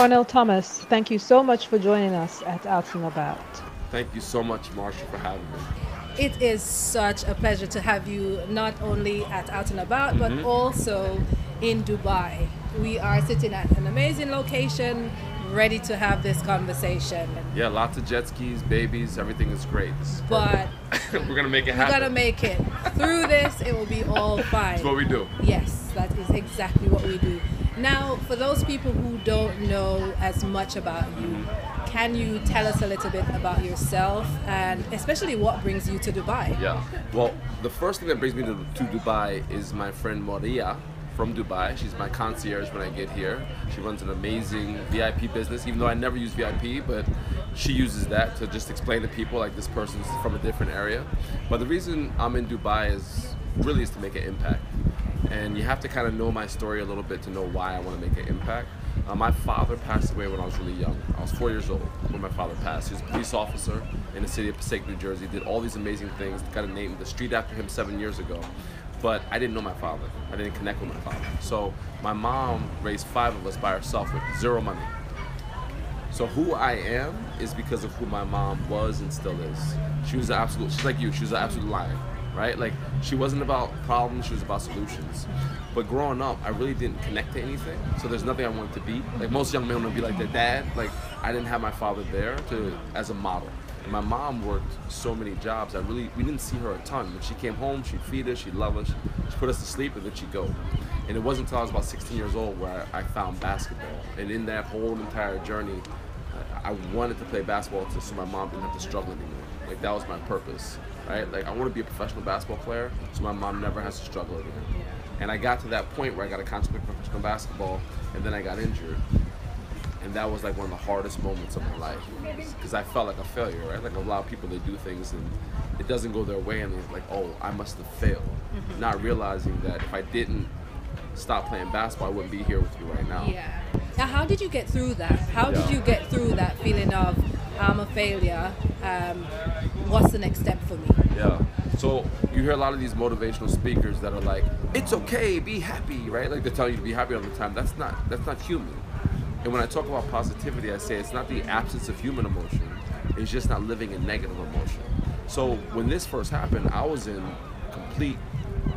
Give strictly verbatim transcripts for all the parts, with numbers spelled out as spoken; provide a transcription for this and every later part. Cornell Thomas, thank you so much for joining us at Out and About. Thank you so much, Marsha, for having me. It is such a pleasure to have you not only at Out and About, mm-hmm. but also in Dubai. We are sitting at an amazing location, ready to have this conversation. Yeah, lots of jet skis, babies, everything is great. Is but we're going to make it happen. We're going to make it. Through this, it will be all fine. That's what we do. Yes, that is exactly what we do. Now, for those people who don't know as much about you, can you tell us a little bit about yourself and especially what brings you to Dubai? Yeah, well, the first thing that brings me to, to Dubai is my friend Maria from Dubai. She's my concierge when I get here. She runs an amazing V I P business, even though I never use V I P, but she uses that to just explain to people like this person's from a different area. But the reason I'm in Dubai is really is to make an impact. And you have to kind of know my story a little bit to know why I want to make an impact. Uh, my father passed away when I was really young. I was four years old when my father passed. He was a police officer in the city of Passaic, New Jersey, did all these amazing things, got a name, the street after him seven years ago. But I didn't know my father. I didn't connect with my father. So my mom raised five of us by herself with zero money. So who I am is because of who my mom was and still is. She was an absolute, she's like you, she was an absolute lion. Right? Like, she wasn't about problems, she was about solutions. But growing up, I really didn't connect to anything, so there's nothing I wanted to be. Like, most young men want to be like their dad. Like, I didn't have my father there to, as a model. And my mom worked so many jobs, I really, we didn't see her a ton. When she came home, she'd feed us, she'd love us, she'd put us to sleep, and then she'd go. And it wasn't until I was about sixteen years old where I, I found basketball. And in that whole entire journey, I, I wanted to play basketball so my mom didn't have to struggle anymore. Like, that was my purpose. Right? Like, I want to be a professional basketball player so my mom never has to struggle again. And I got to that point where I got to concentrate on professional basketball, and then I got injured. And that was like one of the hardest moments of my life, because I felt like a failure, right? Like, a lot of people, they do things and it doesn't go their way and they're like, oh, I must have failed. Mm-hmm. Not realizing that if I didn't stop playing basketball, I wouldn't be here with you right now. Yeah. Now, how did you get through that? How yeah. did you get through that feeling of, I'm a failure, um, what's the next step for me? Yeah, so you hear a lot of these motivational speakers that are like, it's okay, be happy, right? Like, they tell you to be happy all the time. That's not, that's not human. And when I talk about positivity, I say it's not the absence of human emotion, it's just not living in negative emotion. So when this first happened, I was in complete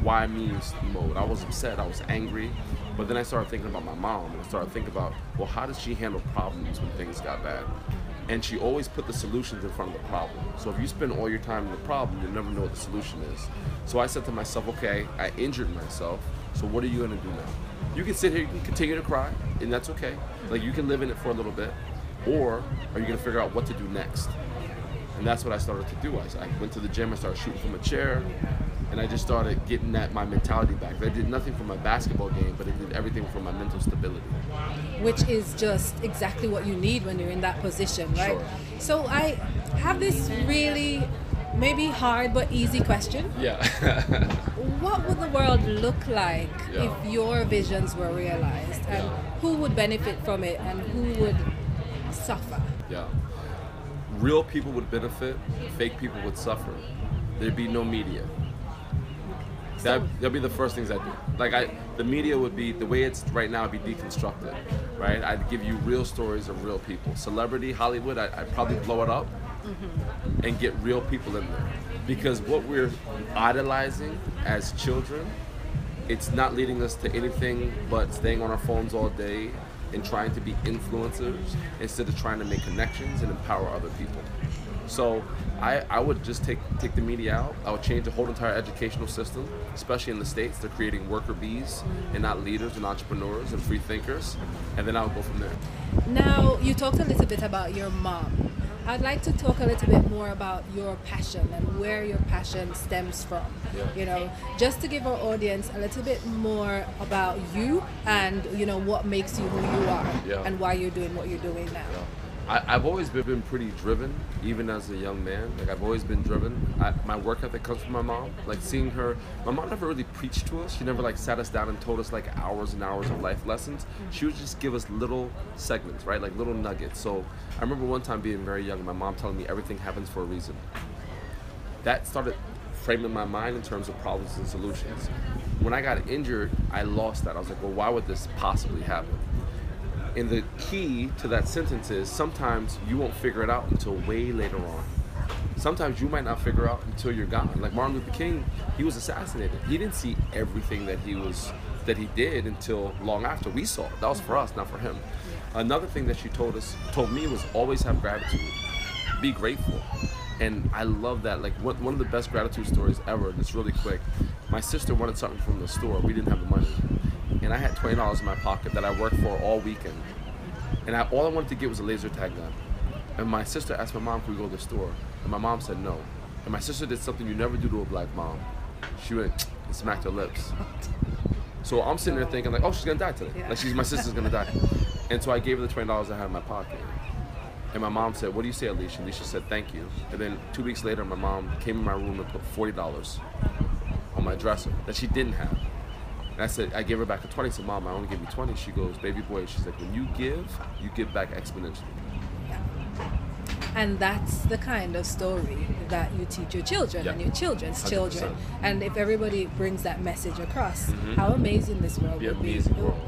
why me mode. I was upset, I was angry, but then I started thinking about my mom, and I started thinking about, well, how does she handle problems when things got bad? And she always put the solutions in front of the problem. So if you spend all your time in the problem, you'll never know what the solution is. So I said to myself, okay, I injured myself, so what are you gonna do now? You can sit here, you can continue to cry, and that's okay. Like, you can live in it for a little bit, or are you gonna figure out what to do next? And that's what I started to do. I went to the gym, I started shooting from a chair, and I just started getting that my mentality back. I did nothing for my basketball game, but it did everything for my mental stability. Which is just exactly what you need when you're in that position, right? Sure. So I have this really maybe hard but easy question. Yeah. What would the world look like yeah. if your visions were realized? And yeah. who would benefit from it and who would suffer? Yeah. Real people would benefit, fake people would suffer. There'd be no media. That that'd be the first things I do. Like I, the media would be the way it's right now. It'd be deconstructed, right? I'd give you real stories of real people. Celebrity Hollywood, I, I'd probably blow it up mm-hmm. and get real people in there, because what we're idolizing as children, it's not leading us to anything but staying on our phones all day and trying to be influencers instead of trying to make connections and empower other people. So I, I would just take take the media out. I would change the whole entire educational system, especially in the States. They're creating worker bees and not leaders and entrepreneurs and free thinkers. And then I would go from there. Now, you talked a little bit about your mom. I'd like to talk a little bit more about your passion and where your passion stems from. Yeah. You know, just to give our audience a little bit more about you and, you know, what makes you who you are yeah. and why you're doing what you're doing now. Yeah. I, I've always been, been pretty driven, even as a young man. Like, I've always been driven. I, my work ethic comes from my mom. Like, seeing her, my mom never really preached to us. She never like sat us down and told us like hours and hours of life lessons. She would just give us little segments, right? Like little nuggets. So I remember one time being very young and my mom telling me everything happens for a reason. That started framing my mind in terms of problems and solutions. When I got injured, I lost that. I was like, well, why would this possibly happen? And the key to that sentence is sometimes you won't figure it out until way later on. Sometimes you might not figure out until you're gone. Like Martin Luther King, he was assassinated. He didn't see everything that he was that he did until long after we saw it. That was for us, not for him. Another thing that she told us, told me, was always have gratitude, be grateful. And I love that. Like one, one of the best gratitude stories ever. That's really quick. My sister wanted something from the store. We didn't have the money, and I had twenty dollars in my pocket that I worked for all weekend. And I, all I wanted to get was a laser tag gun. And my sister asked my mom if we go to the store, and my mom said no. And my sister did something you never do to a black mom. She went and smacked her lips. So I'm sitting there thinking like, oh, she's gonna die today. Yeah. Like she's my sister's gonna die. And so I gave her the twenty dollars I had in my pocket. And my mom said, what do you say, Alicia? Alicia said, thank you. And then two weeks later, my mom came in my room and put forty dollars on my dresser that she didn't have. And I said, I gave her back a twenty. I said, Mom, I only gave you twenty. She goes, baby boy. She's like, when you give, you give back exponentially. And that's the kind of story that you teach your children yep. and your children's one hundred percent. Children. And if everybody brings that message across, mm-hmm. how amazing this world yeah, would be. Amazing world.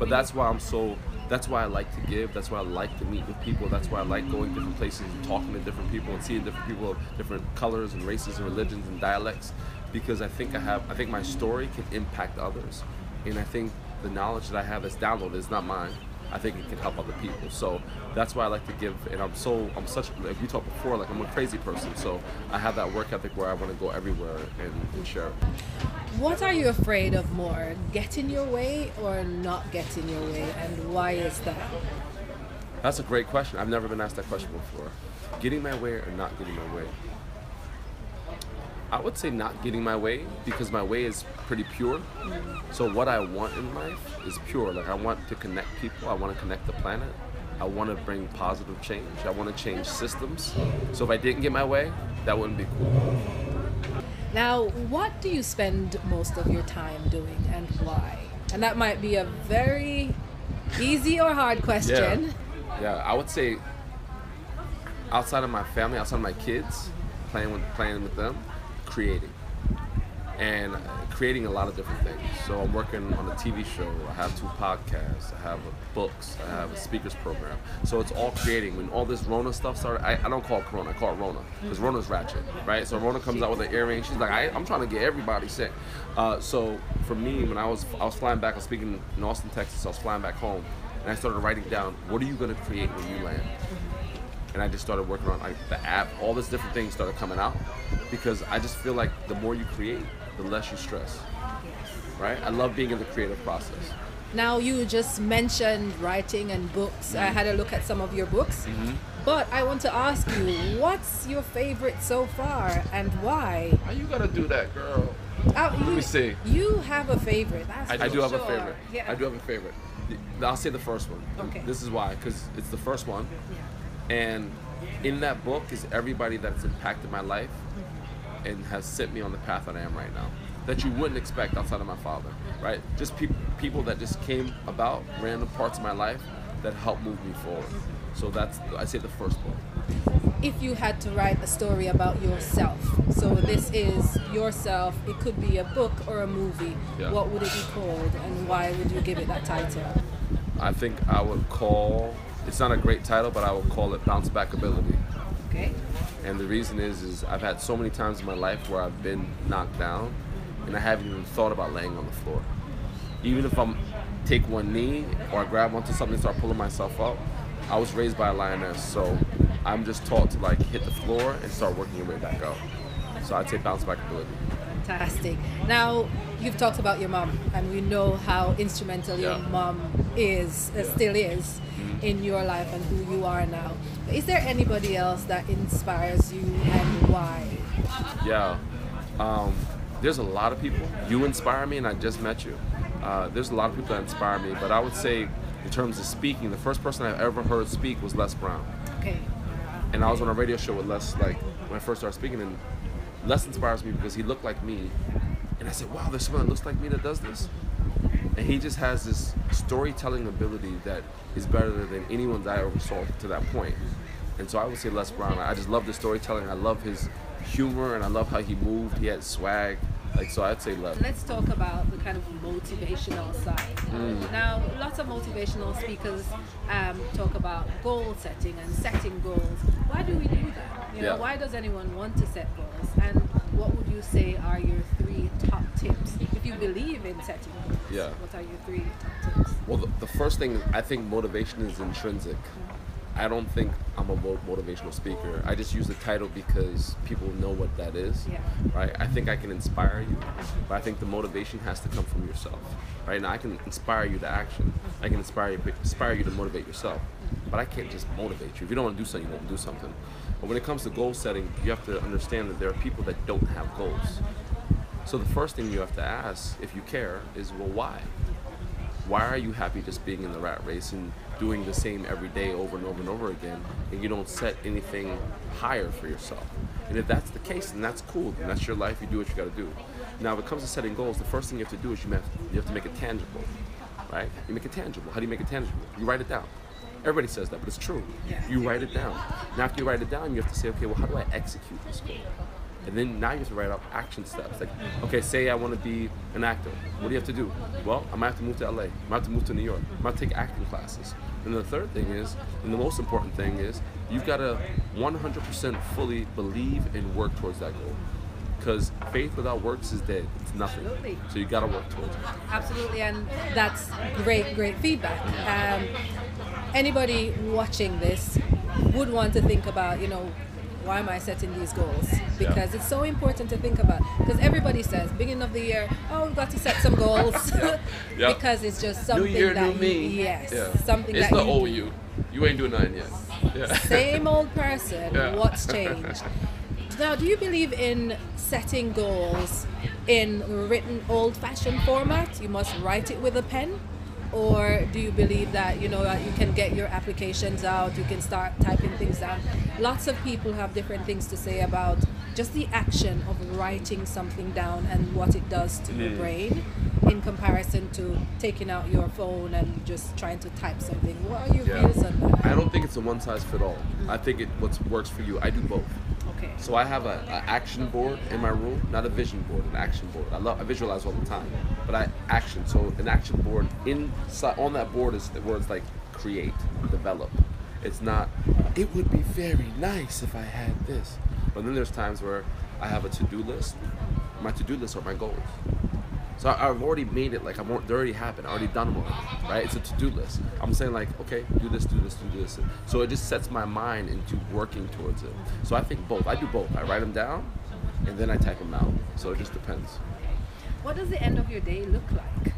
But that's why I'm so... That's why I like to give. That's why I like to meet with people. That's why I like going different places and talking to different people and seeing different people of different colors and races and religions and dialects, because I think I have, I think my story can impact others. And I think the knowledge that I have that's downloaded is not mine. I think it can help other people. So that's why I like to give. And I'm so, I'm such, like you talked before, like I'm a crazy person. So I have that work ethic where I want to go everywhere and, and share. What are you afraid of more? Getting your way or not getting your way? And why is that? That's a great question. I've never been asked that question before. Getting my way or not getting my way? I would say not getting my way, because my way is pretty pure. So what I want in life is pure. Like I want to connect people. I want to connect the planet. I want to bring positive change. I want to change systems. So if I didn't get my way, that wouldn't be cool. Now, what do you spend most of your time doing and why? And that might be a very easy or hard question. Yeah, yeah. I would say outside of my family, outside of my kids, playing with, playing with them, creating. And creating a lot of different things. So I'm working on a T V show, I have two podcasts, I have books, I have a speakers program. So it's all creating. When all this Rona stuff started, I, I don't call it Corona, I call it Rona. Because Rona's ratchet, right? So Rona comes out with an earring, she's like, I, I'm trying to get everybody sick. Uh, so for me, when I was I was flying back, I was speaking in Austin, Texas, I was flying back home, and I started writing down, what are you gonna create when you land? And I just started working on like the app, all these different things started coming out. Because I just feel like the more you create, the less you stress, right? I love being in the creative process. Now you just mentioned writing and books. Mm-hmm. I had a look at some of your books, mm-hmm. but I want to ask you, what's your favorite so far and why? How you gonna do that, girl? Oh, you, Let me see. You have a favorite. That's I, do. I do have sure. a favorite. Yeah. I do have a favorite. I'll say the first one. Okay. This is why, because it's the first one. Yeah. And in that book is everybody that's impacted my life and has sent me on the path that I am right now, that you wouldn't expect outside of my father, right? Just pe people that just came about, random parts of my life that helped move me forward. So that's, I say, the first book. If you had to write a story about yourself, so this is yourself, it could be a book or a movie, yeah. what would it be called and why would you give it that title? I think I would call, it's not a great title, but I would call it Bounce Back Ability. Okay. And the reason is, is I've had so many times in my life where I've been knocked down and I haven't even thought about laying on the floor. Even if I take one knee or I grab onto something and start pulling myself up, I was raised by a lioness, so I'm just taught to like hit the floor and start working your way back up. So I'd say Bounce Back Ability. Fantastic. Now, you've talked about your mom and we know how instrumental yeah. your mom is, yeah. still is, in your life and who you are now. Is there anybody else that inspires you and why? Yeah, um, there's a lot of people. You inspire me and I just met you. Uh, there's a lot of people that inspire me, but I would say in terms of speaking, the first person I ever heard speak was Les Brown. Okay. And I was on a radio show with Les like when I first started speaking, and Les inspires me because he looked like me. And I said, wow, there's someone that looks like me that does this? And he just has this storytelling ability that is better than anyone that I ever saw to that point. And so I would say Les Brown. I just love the storytelling. I love his humor and I love how he moved. He had swag. Like, so I'd say left. Let's talk about the kind of motivational side. Mm. Now, lots of motivational speakers um, talk about goal setting and setting goals. Why do we do that? You know, yeah. Why does anyone want to set goals? And what would you say are your three top tips? If you believe in setting goals, yeah. What are your three top tips? Well, the, the first thing, I think motivation is intrinsic. Mm. I don't think I'm a motivational speaker. I just use the title because people know what that is, yeah. Right? I think I can inspire you, but I think the motivation has to come from yourself, right? Now I can inspire you to action. I can inspire you, inspire you to motivate yourself, but I can't just motivate you. If you don't want to do something, you won't do something. But when it comes to goal setting, you have to understand that there are people that don't have goals. So the first thing you have to ask, if you care, is, well, why? Why are you happy just being in the rat race and doing the same every day over and over and over again, and you don't set anything higher for yourself? And if that's the case, then that's cool, then that's your life, you do what you gotta do. Now, if it comes to setting goals, the first thing you have to do is you have to, you have to make it tangible, right? You make it tangible. How do you make it tangible? You write it down. Everybody says that, but it's true. You write it down. Now, after you write it down, you have to say, okay, well, how do I execute this goal? And then now you have to write out action steps. Like, okay, say I want to be an actor. What do you have to do? Well, I might have to move to L A. I might have to move to New York. I might take acting classes. And the third thing is, and the most important thing is, you've got to one hundred percent fully believe and work towards that goal. Because faith without works is dead. It's nothing. Absolutely. So you got to work towards it. Absolutely, and that's great, great feedback. Um, anybody watching this would want to think about, you know, why am I setting these goals? Because yeah. It's so important to think about. Because everybody says, beginning of the year, oh, we've got to set some goals. Yeah. Yeah. Because it's just something new year, that new you, me. Yes, yeah. something it's that It's the old you. You ain't doing nothing yet. Yeah. Same old person. Yeah. What's changed? Now, do you believe in setting goals in written, old-fashioned format? You must write it with a pen. Or do you believe that, you know, you can get your applications out, you can start typing things down? Lots of people have different things to say about just the action of writing something down and what it does to mm. your brain in comparison to taking out your phone and just trying to type something. What are your yeah. views on that? I don't think it's a one-size-fit-all. Mm. I think it what works for you. I do both. Okay. So I have an action board in my room, not a vision board, an action board. I love, I visualize all the time, but I action. So an action board inside on that board is the words like create, develop. It's not, it would be very nice if I had this. But then there's times where I have a to-do list. My to-do lists are my goals. So I've already made it, like I'm they already happened, I already done one, right? It's a to-do list. I'm saying like, okay, do this, do this, do this. So it just sets my mind into working towards it. So I think both, I do both. I write them down and then I type them out. So it just depends. What does the end of your day look like?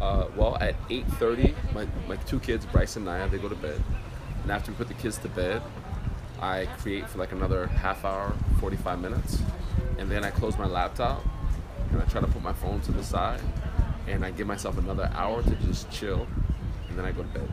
Uh, well, at eight thirty, my, my two kids, Bryce and Naya, they go to bed. And after we put the kids to bed, I create for like another half hour, forty-five minutes. And then I close my laptop. And I try to put my phone to the side, and I give myself another hour to just chill, and then I go to bed.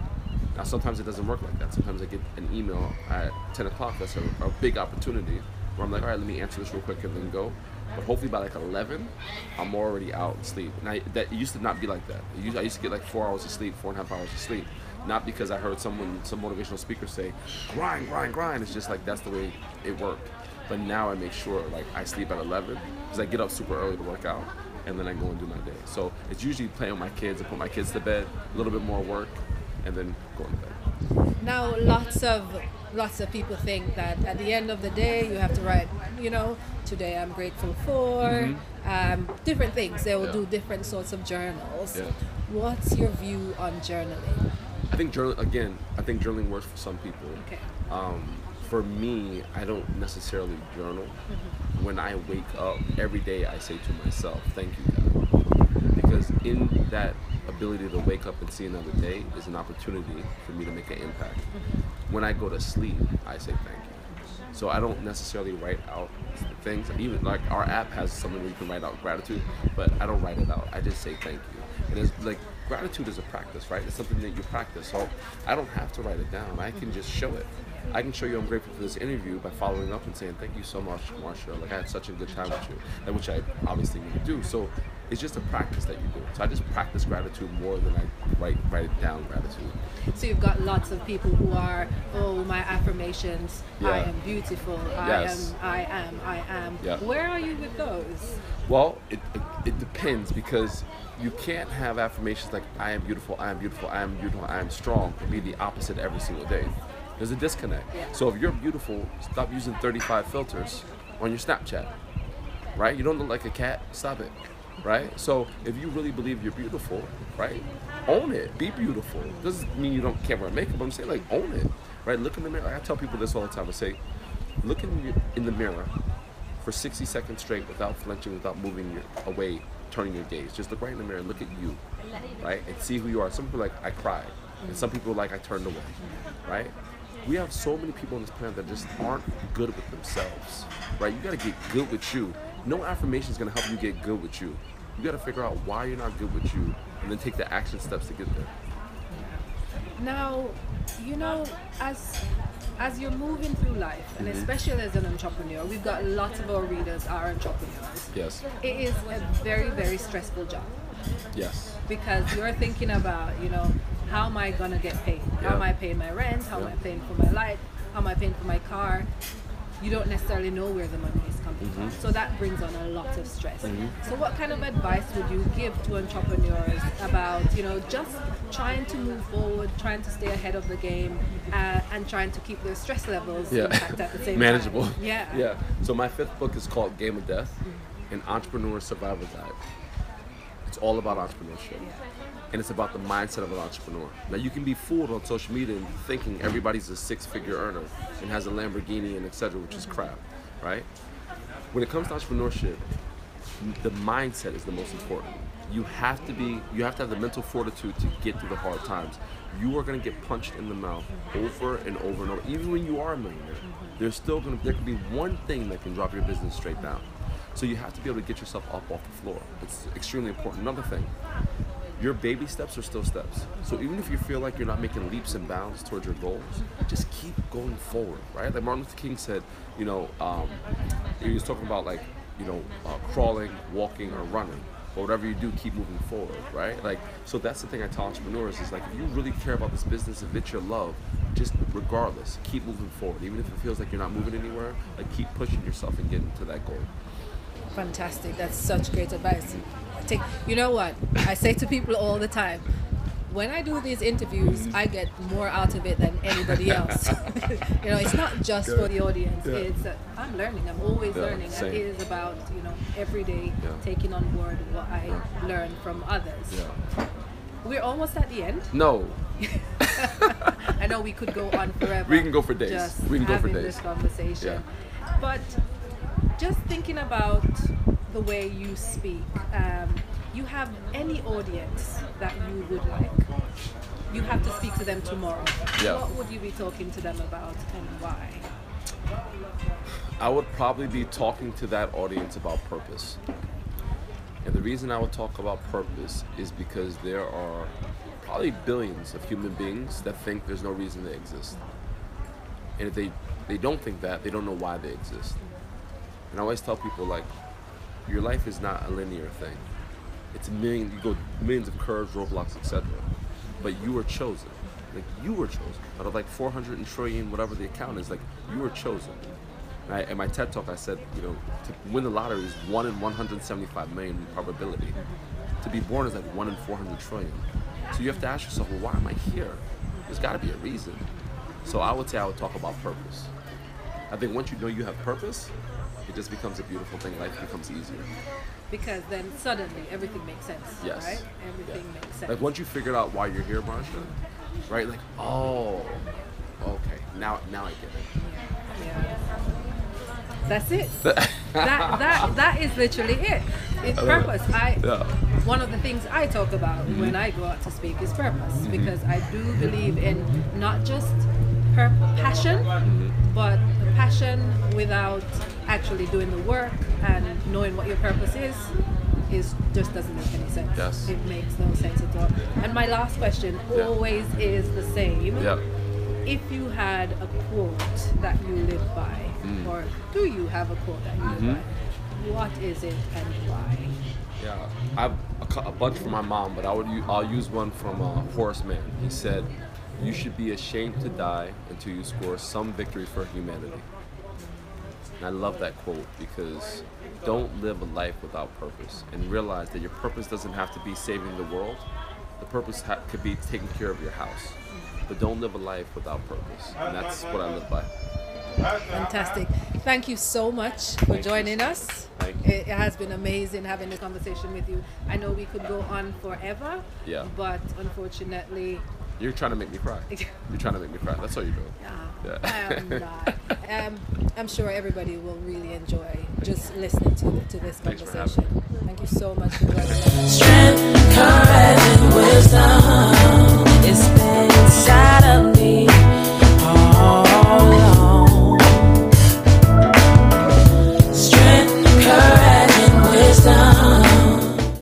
Now sometimes it doesn't work like that. Sometimes I get an email at ten o'clock, that's a, a big opportunity, where I'm like, all right, let me answer this real quick and then go. But hopefully by like eleven, I'm already out and sleep. And I, that, it used to not be like that. It used, I used to get like four hours of sleep, four and a half hours of sleep. Not because I heard someone, some motivational speaker say, grind, grind, grind. It's just like, that's the way it worked. But now I make sure like I sleep at eleven because I get up super early to work out and then I go and do my day. So it's usually playing with my kids and put my kids to bed, a little bit more work, and then going to bed. Now lots of lots of people think that at the end of the day you have to write, you know, today I'm grateful for, mm-hmm. um, different things. They will yeah. do different sorts of journals. Yeah. What's your view on journaling? I think journal again, I think journaling works for some people. Okay. Um, For me, I don't necessarily journal. Mm-hmm. When I wake up, every day I say to myself, thank you, God. Because in that ability to wake up and see another day is an opportunity for me to make an impact. Mm-hmm. When I go to sleep, I say thank you. So I don't necessarily write out things. Even like our app has something where you can write out gratitude, but I don't write it out. I just say thank you. And it's like, gratitude is a practice, right? It's something that you practice. So I don't have to write it down. I can just show it. I can show you I'm grateful for this interview by following up and saying, thank you so much, Marsha. Like, I had such a good time with you, which I obviously need to do. So it's just a practice that you do. So I just practice gratitude more than I write write down gratitude. So you've got lots of people who are, oh, my affirmations, yeah. I am beautiful, yes. I am, I am, I am. Yeah. Where are you with those? Well, it, it, it depends, because you can't have affirmations like, I am beautiful, I am beautiful, I am beautiful, I am strong, and be the opposite every single day. There's a disconnect. Yeah. So if you're beautiful, stop using thirty-five filters on your Snapchat, right? You don't look like a cat, stop it, right? So if you really believe you're beautiful, right? Own it, be beautiful. Doesn't mean you don't can't wear makeup, I'm saying, like, own it, right? Look in the mirror. Like, I tell people this all the time, I say, look in, in the mirror for sixty seconds straight without flinching, without moving your, away, turning your gaze. Just look right in the mirror and look at you, right? And see who you are. Some people are like, I cried. And some people are like, I turned away, right? We have so many people on this planet that just aren't good with themselves, right? You gotta get good with you. No affirmation is gonna help you get good with you. You gotta figure out why you're not good with you and then take the action steps to get there. Now, you know, as as you're moving through life, and mm-hmm. especially as an entrepreneur, we've got lots of our readers are entrepreneurs. Yes. It is a very, very stressful job. Yes. Because you're thinking about, you know, how am I gonna get paid? How yeah. am I paying my rent? How yeah. am I paying for my light? How am I paying for my car? You don't necessarily know where the money is coming mm-hmm. from. So that brings on a lot of stress. Mm-hmm. So what kind of advice would you give to entrepreneurs about, you know, just trying to move forward, trying to stay ahead of the game, uh, and trying to keep their stress levels yeah. intact at the same manageable. Time? Yeah. Yeah. So my fifth book is called Game of Death, mm-hmm. an entrepreneur survival guide. It's all about entrepreneurship. Yeah. And it's about the mindset of an entrepreneur. Now, you can be fooled on social media and thinking everybody's a six-figure earner and has a Lamborghini and et cetera, which is crap, right? When it comes to entrepreneurship, the mindset is the most important. You have to be, you have to have the mental fortitude to get through the hard times. You are gonna get punched in the mouth over and over and over. Even when you are a millionaire, there's still gonna, there could be one thing that can drop your business straight down. So you have to be able to get yourself up off the floor. It's extremely important. Another thing, your baby steps are still steps. So even if you feel like you're not making leaps and bounds towards your goals, just keep going forward, right? Like Martin Luther King said, you know, um, he was talking about like, you know, uh, crawling, walking, or running. But whatever you do, keep moving forward, right? Like, so that's the thing I tell entrepreneurs is like, if you really care about this business, if it's your love, just regardless, keep moving forward. Even if it feels like you're not moving anywhere, like keep pushing yourself and getting to that goal. Fantastic. That's such great advice. Take, you know what? I say to people all the time, when I do these interviews, I get more out of it than anybody else. You know, it's not just Good. For the audience. Yeah. It's uh, I'm learning. I'm always yeah, learning. Same. And it is about, you know, every day yeah. taking on board what I yeah. learn from others. Yeah. We're almost at the end. No. I know we could go on forever. We can go for days. Just we can go for days. This conversation. Yeah. But just thinking about the way you speak, um, you have any audience that you would like, you have to speak to them tomorrow. Yeah. What would you be talking to them about and why? I would probably be talking to that audience about purpose. And the reason I would talk about purpose is because there are probably billions of human beings that think there's no reason they exist. And if they, they don't think that, they don't know why they exist. And I always tell people, like, your life is not a linear thing. It's a million, you go millions of curves, roadblocks, et cetera. But you were chosen. Like, you were chosen. Out of like four hundred trillion, whatever the account is, like, you were chosen. And I, in my TED talk, I said, you know, to win the lottery is one in one hundred seventy-five million probability. To be born is like one in four hundred trillion. So you have to ask yourself, well, why am I here? There's gotta be a reason. So I would say I would talk about purpose. I think once you know you have purpose, it just becomes a beautiful thing. Life becomes easier. Because then suddenly everything makes sense. Yes. Right? Everything yeah. makes sense. Like once you figured out why you're here, Marsha, right? Like, oh, okay. Now now I get it. Yeah. That's it. that, that that is literally it. It's purpose. I yeah. One of the things I talk about mm-hmm. when I go out to speak is purpose. Mm-hmm. Because I do believe in not just her passion, mm-hmm. but passion without actually doing the work and knowing what your purpose is, is just doesn't make any sense. Yes. It makes no sense at all. And my last question yeah. always is the same. Yeah. if you had a quote that you live by, mm. or do you have a quote that you live mm-hmm. by, what is it and why? Yeah, I have a, a bunch from my mom, but I would I'll use one from uh, Horace Mann. He said, "You should be ashamed to die until you score some victory for humanity." And I love that quote because don't live a life without purpose, and realize that your purpose doesn't have to be saving the world. The purpose ha- could be taking care of your house. But don't live a life without purpose. And that's what I live by. Fantastic. Thank you so much for Thank joining you. us. Thank you. It has been amazing having this conversation with you. I know we could go on forever, yeah. but unfortunately... You're trying to make me cry. You're trying to make me cry. That's all you're doing. No, yeah. I am not. um, I'm sure everybody will really enjoy Thank just you. listening to, the, to this Thanks conversation. Thank you so much for joining us. Strength, courage, and wisdom.